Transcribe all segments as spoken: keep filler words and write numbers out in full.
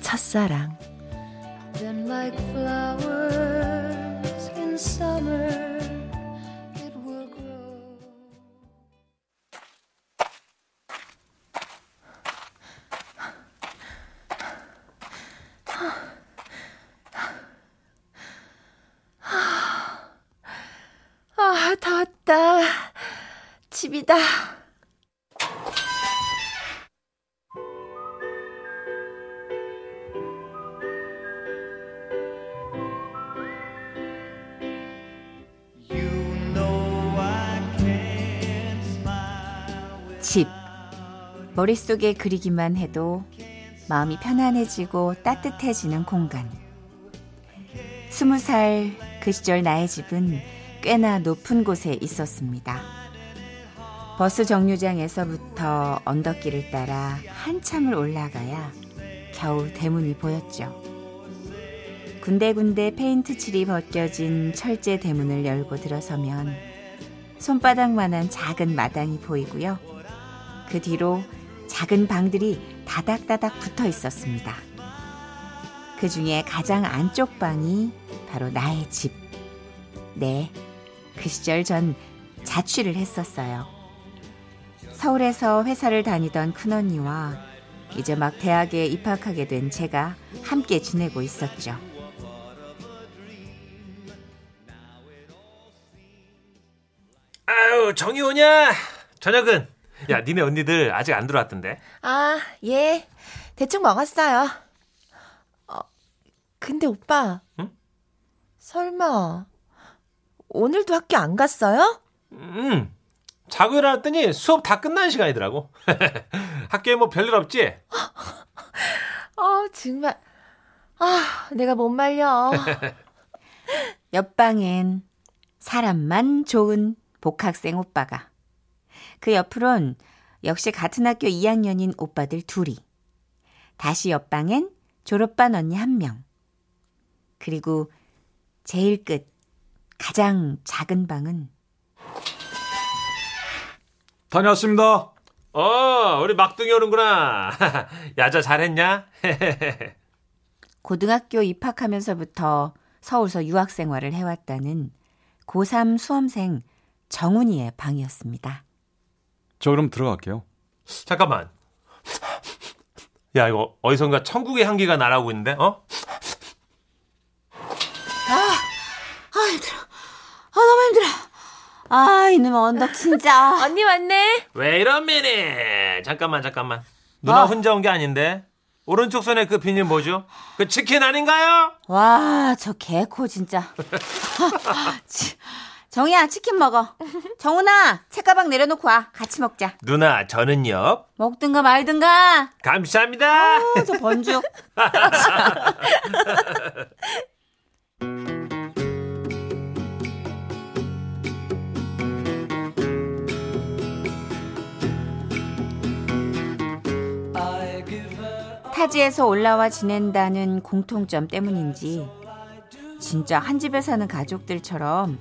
첫사랑. 아, 더웠다. 집이다. 집. 머릿속에 그리기만 해도 마음이 편안해지고 따뜻해지는 공간. 스무 살 그 시절 나의 집은 꽤나 높은 곳에 있었습니다. 버스 정류장에서부터 언덕길을 따라 한참을 올라가야 겨우 대문이 보였죠. 군데군데 페인트 칠이 벗겨진 철제 대문을 열고 들어서면 손바닥만한 작은 마당이 보이고요. 그 뒤로 작은 방들이 다닥다닥 붙어 있었습니다. 그 중에 가장 안쪽 방이 바로 나의 집. 네, 그 시절 전 자취를 했었어요. 서울에서 회사를 다니던 큰언니와 이제 막 대학에 입학하게 된 제가 함께 지내고 있었죠. 아유, 정이 오냐? 저녁은? 야, 니네 언니들 아직 안 들어왔던데. 아, 예. 대충 먹었어요. 어, 근데 오빠. 응? 설마 오늘도 학교 안 갔어요? 응. 자고 일어났더니 수업 다 끝난 시간이더라고. 학교에 뭐 별일 없지? 어, 정말. 아, 내가 못 말려. 옆방엔 사람만 좋은 복학생 오빠가. 그 옆으론 역시 같은 학교 이 학년인 오빠들 둘이. 다시 옆방엔 졸업반 언니 한 명. 그리고 제일 끝, 가장 작은 방은. 다녀왔습니다. 어, 우리 막둥이 오는구나. 야자 잘했냐? 고등학교 입학하면서부터 서울서 유학생활을 해왔다는 고삼 수험생 정훈이의 방이었습니다. 저 그럼 들어갈게요. 잠깐만. 야, 이거 어디선가 천국의 향기가 날아오고 있는데? 어? 아, 아 힘들어. 아, 너무 힘들어. 아, 이놈의 언덕 진짜. 언니 왔네. 왜 이런 미니. 잠깐만 잠깐만. 누나 어? 혼자 온 게 아닌데. 오른쪽 손에 그 비닐 뭐죠? 그 치킨 아닌가요? 와, 저 개코 진짜. 정희야, 치킨 먹어. 정훈아, 책가방 내려놓고 와. 같이 먹자. 누나, 저는요? 먹든가 말든가. 감사합니다. 오, 저 번죽. 타지에서 올라와 지낸다는 공통점 때문인지 진짜 한 집에 사는 가족들처럼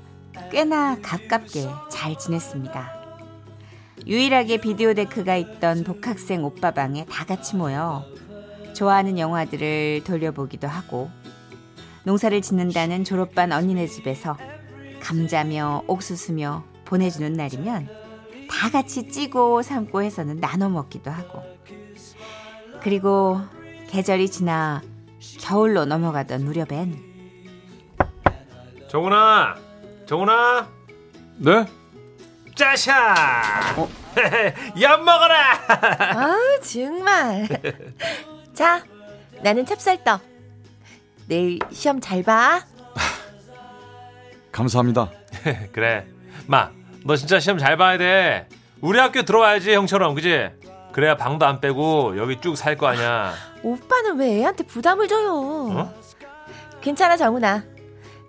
꽤나 가깝게 잘 지냈습니다. 유일하게 비디오 데크가 있던 복학생 오빠 방에 다 같이 모여 좋아하는 영화들을 돌려보기도 하고, 농사를 짓는다는 졸업반 언니네 집에서 감자며 옥수수며 보내주는 날이면 다 같이 찌고 삶고 해서는 나눠 먹기도 하고, 그리고 계절이 지나 겨울로 넘어가던 무렵엔. 정훈아! 정훈아. 네? 짜샤. 어? 엿 먹어라. 아, 정말. 자, 나는 찹쌀떡. 내일 시험 잘 봐. 감사합니다. 그래. 마, 너 진짜 시험 잘 봐야 돼. 우리 학교 들어와야지, 형처럼. 그지? 그래야 방도 안 빼고 여기 쭉 살 거 아니야. 오빠는 왜 애한테 부담을 줘요? 어? 괜찮아 정훈아.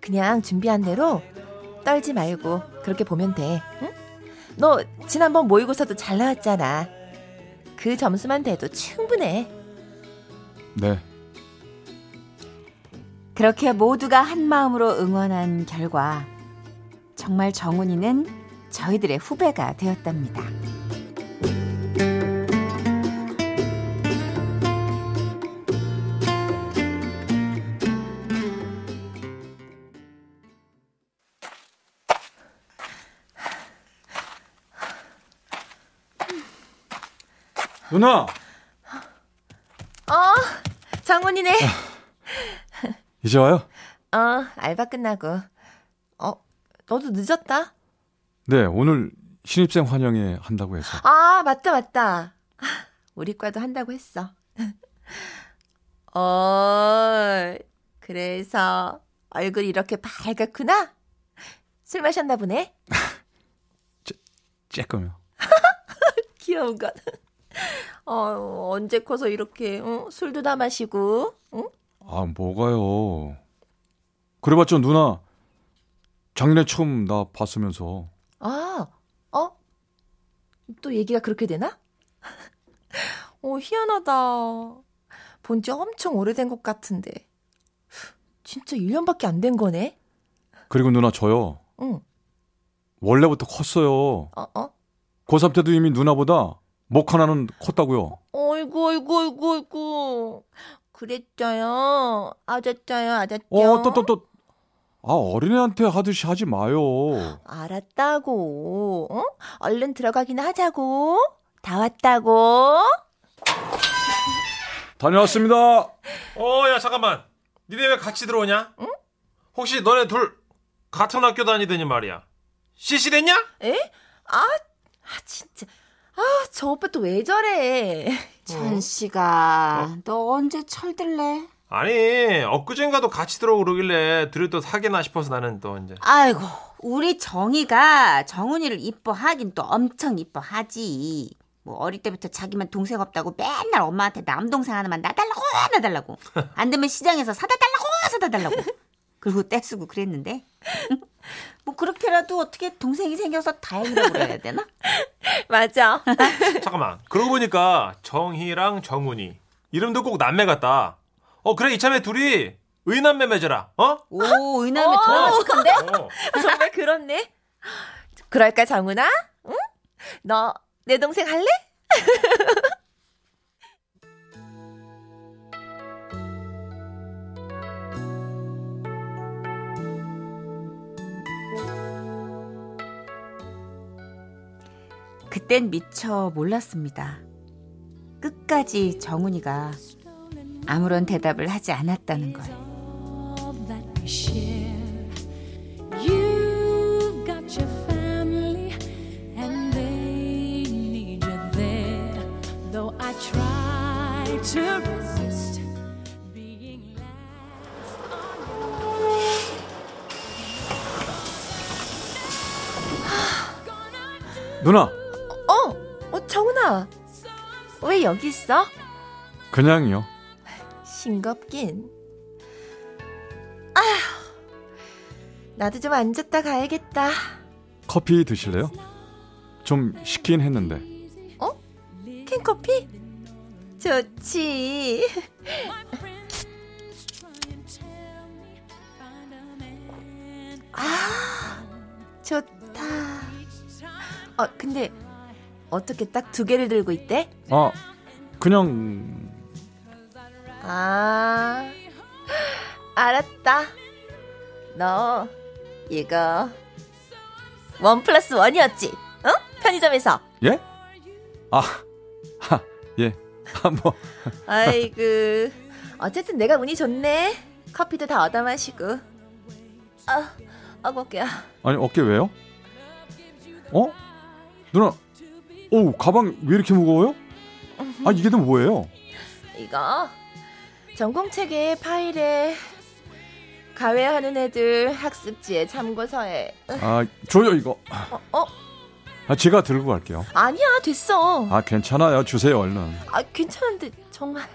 그냥 준비한 대로 떨지 말고 그렇게 보면 돼. 응? 너 지난번 모의고사도 잘 나왔잖아. 그 점수만 돼도 충분해. 네. 그렇게 모두가 한 마음으로 응원한 결과 정말 정훈이는 저희들의 후배가 되었답니다. 누나. 어, 정훈이네. 이제 와요? 어, 알바 끝나고. 어, 너도 늦었다? 네, 오늘 신입생 환영회 한다고 해서. 아, 맞다, 맞다. 우리 과도 한다고 했어. 어, 그래서 얼굴이 이렇게 밝았구나? 술 마셨나 보네? 쬐끔요. 귀여운 것. 어, 언제 커서 이렇게 응? 술도 다 마시고 응? 아 뭐가요. 그래봤자 누나 작년에 처음 나 봤으면서. 아 어? 또 얘기가 그렇게 되나? 어 희한하다. 본 지 엄청 오래된 것 같은데 진짜 일 년밖에 안 된 거네. 그리고 누나 저요 응. 원래부터 컸어요. 어, 어? 고삼 때도 이미 누나보다 목 하나는 컸다고요. 어이구, 어이구, 어이구, 어이구. 그랬죠요. 아졌죠요, 아졌죠. 어, 또, 또, 또. 아, 어린애한테 하듯이 하지 마요. 알았다고. 응? 얼른 들어가긴 하자고. 다 왔다고. 다녀왔습니다. 어, 야, 잠깐만. 니네 왜 같이 들어오냐? 응? 혹시 너네 둘 같은 학교 다니더니 말이야. 씨씨 됐냐? 에? 아, 아 진짜. 아, 저 오빠 또 왜 저래? 찬 씨가 어? 너 언제 철들래? 아니, 엊그젠가도 같이 들어오고 그러길래 둘이 또 사귀나 싶어서 나는 또 이제. 아이고, 우리 정이가 정훈이를 이뻐하긴 또 엄청 이뻐하지. 뭐 어릴 때부터 자기만 동생 없다고 맨날 엄마한테 남동생 하나만 나달라고 나달라고. 안 되면 시장에서 사다 달라고 사다 달라고. 그리고 떼쓰고 그랬는데. 뭐 그렇게라도 어떻게 동생이 생겨서 다행이라고 그래야 되나? 맞아. 잠깐만. 그러고 보니까 정희랑 정훈이 이름도 꼭 남매 같다. 어 그래 이참에 둘이 의남매 맺어라. 어? 오 의남매 결혼식한데? 어. 정말 그렇네. 그럴까 정훈아? 응? 너 내 동생 할래? 그땐 미처 몰랐습니다. 끝까지 정훈이가 아무런 대답을 하지 않았다는 걸. 누나. 정훈아, 왜 여기 있어? 그냥요. 싱겁긴. 아휴, 나도 좀 앉았다 가야겠다. 커피 드실래요? 좀 식긴 했는데. 어? 캔커피? 좋지. 아, 좋다. 어, 근데 어떻게 딱 두 개를 들고 있대? 아, 그냥... 아, 알았다. 너 이거 원 플러스 원이었지? 어? 편의점에서. 예? 아, 하, 예. 아, 뭐. 아이고, 어쨌든 내가 운이 좋네. 커피도 다 얻어 마시고. 아, 아, 어깨야. 아니, 어깨 왜요? 어? 누나... 오, 가방 왜 이렇게 무거워요? 아, 이게 또 뭐예요? 이거 전공책에 파일에 가외하는 애들 학습지에 참고서에. 아, 줘요 이거. 어? 어? 아, 제가 들고 갈게요. 아니야, 됐어. 아, 괜찮아요. 주세요, 얼른. 아, 괜찮은데 정말.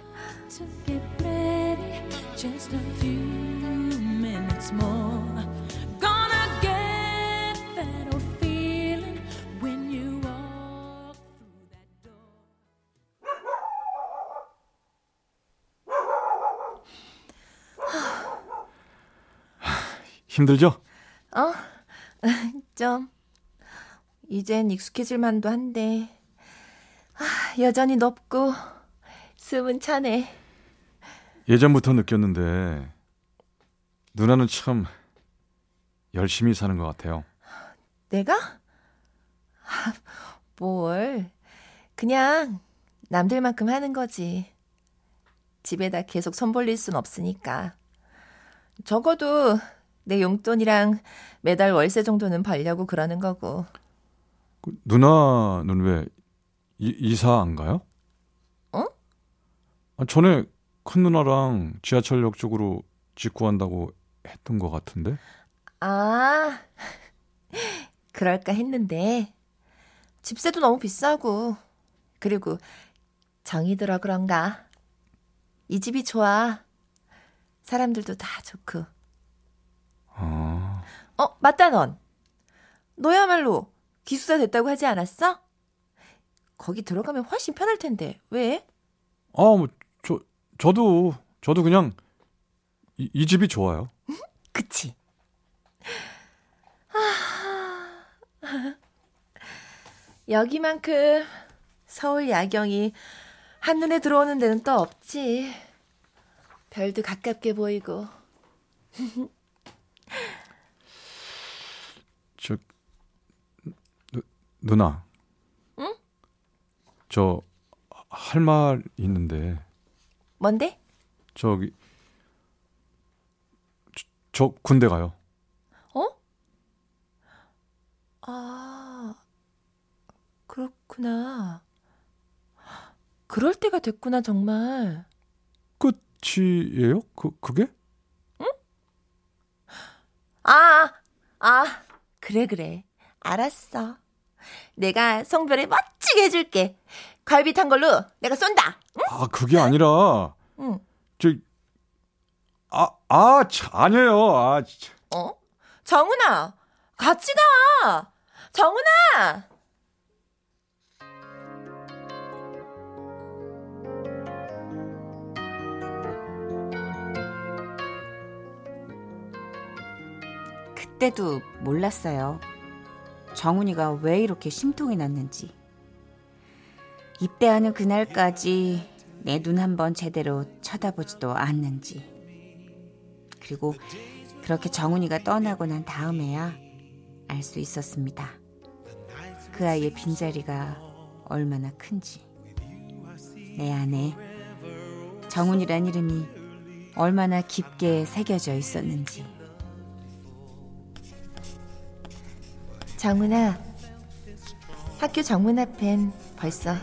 힘들죠? 어, 좀. 이젠 익숙해질 만도 한데, 아, 여전히 높고 숨은 차네. 예전부터 느꼈는데 누나는 참 열심히 사는 것 같아요. 내가? 아, 뭘. 그냥 남들만큼 하는 거지. 집에다 계속 손 벌릴 순 없으니까. 적어도 내 용돈이랑 매달 월세 정도는 벌려고 그러는 거고. 그, 누나는 왜 이, 이사 안 가요? 어? 아, 전에 큰 누나랑 지하철역 쪽으로 집 구한다고 했던 것 같은데? 아, 그럴까 했는데 집세도 너무 비싸고, 그리고 정이 들어 그런가. 이 집이 좋아. 사람들도 다 좋고. 아. 어, 맞다, 넌. 너야말로 기숙사 됐다고 하지 않았어? 거기 들어가면 훨씬 편할 텐데 왜? 아, 뭐 저 저도 저도 그냥 이, 이 집이 좋아요. 그치? 아, 여기만큼 서울 야경이 한눈에 들어오는 데는 또 없지. 별도 가깝게 보이고. 저 누나. 응? 저 할 말 있는데. 뭔데? 저기 저, 저 군대 가요. 어? 아, 그렇구나. 그럴 때가 됐구나 정말. 끝이에요? 그 그게? 응? 아, 아, 그래 그래. 알았어. 내가 성별에 멋지게 해줄게. 갈비 탄 걸로 내가 쏜다. 응? 아, 그게 아니라. 응. 저 아, 아, 차, 아니에요. 아, 차. 어? 정은아, 같이 가. 정은아. 그때도 몰랐어요. 정훈이가 왜 이렇게 심통이 났는지. 입대하는 그날까지 내 눈 한 번 제대로 쳐다보지도 않는지. 그리고 그렇게 정훈이가 떠나고 난 다음에야 알 수 있었습니다. 그 아이의 빈자리가 얼마나 큰지, 내 안에 정훈이란 이름이 얼마나 깊게 새겨져 있었는지. 정훈아, 학교 정문 앞엔 벌써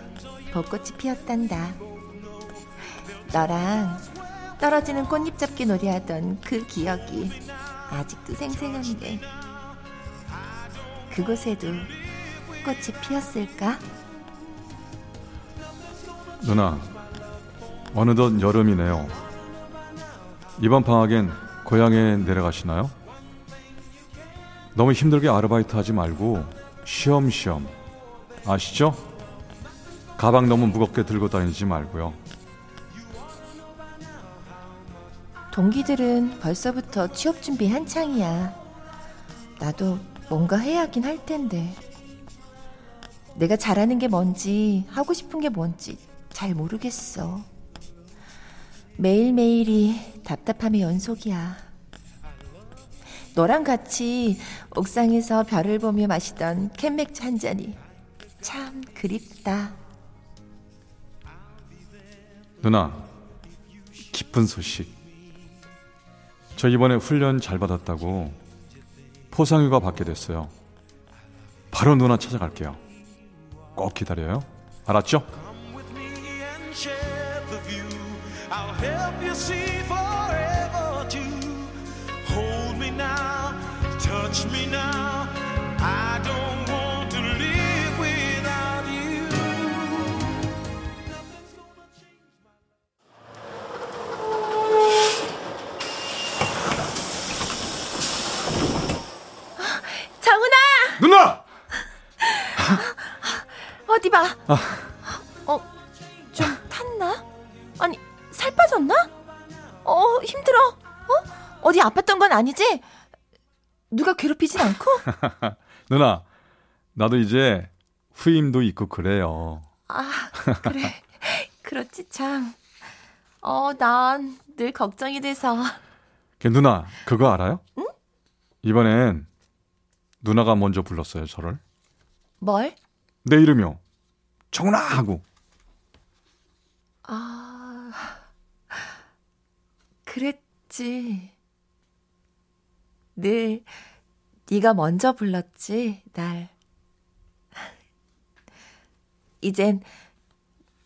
벚꽃이 피었단다. 너랑 떨어지는 꽃잎 잡기 놀이하던 그 기억이 아직도 생생한데, 그곳에도 꽃이 피었을까? 누나, 어느덧 여름이네요. 이번 방학엔 고향에 내려가시나요? 너무 힘들게 아르바이트 하지 말고 쉬엄쉬엄, 아시죠? 가방 너무 무겁게 들고 다니지 말고요. 동기들은 벌써부터 취업 준비 한창이야. 나도 뭔가 해야 하긴 할 텐데, 내가 잘하는 게 뭔지 하고 싶은 게 뭔지 잘 모르겠어. 매일매일이 답답함의 연속이야. 너랑 같이 옥상에서 별을 보며 마시던 캔맥주 한 잔이 참 그립다. 누나, 기쁜 소식. 저 이번에 훈련 잘 받았다고 포상휴가 받게 됐어요. 바로 누나 찾아갈게요. 꼭 기다려요. 알았죠? Touch me now, I don't want to leave. 누나! 어디 봐. 아. 어, 좀 탔나? 아니, 살 빠졌나? 어, 힘들어. 어? 어디 아팠던 건 아니지? 누가 괴롭히진 않고? 누나, 나도 이제 후임도 있고 그래요. 아, 그래. 그렇지, 참. 어, 난 늘 걱정이 돼서. 누나, 그거 알아요? 응? 이번엔 누나가 먼저 불렀어요, 저를. 뭘? 내 이름이요. 정훈아 하고. 아, 그랬지. 늘 네가 먼저 불렀지, 날. 이젠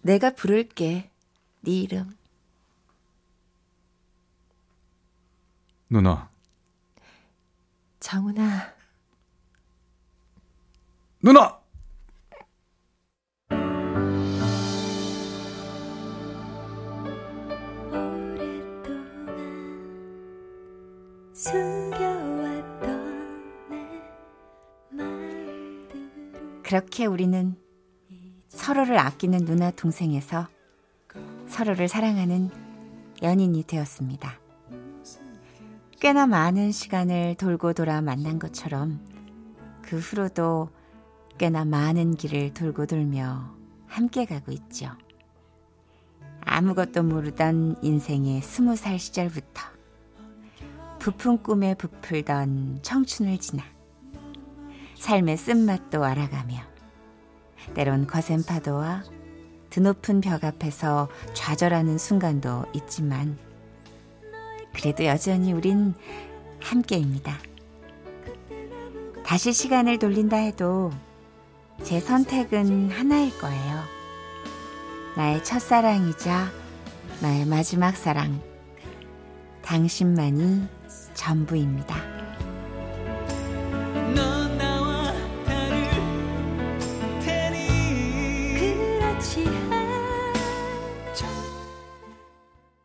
내가 부를게, 네 이름. 누나. 정훈아. 누나! 그렇게 우리는 서로를 아끼는 누나 동생에서 서로를 사랑하는 연인이 되었습니다. 꽤나 많은 시간을 돌고 돌아 만난 것처럼 그 후로도 꽤나 많은 길을 돌고 돌며 함께 가고 있죠. 아무것도 모르던 인생의 스무 살 시절부터 부푼 꿈에 부풀던 청춘을 지나 삶의 쓴맛도 알아가며 때론 거센 파도와 드높은 벽 앞에서 좌절하는 순간도 있지만 그래도 여전히 우린 함께입니다. 다시 시간을 돌린다 해도 제 선택은 하나일 거예요. 나의 첫사랑이자 나의 마지막 사랑, 당신만이 전부입니다.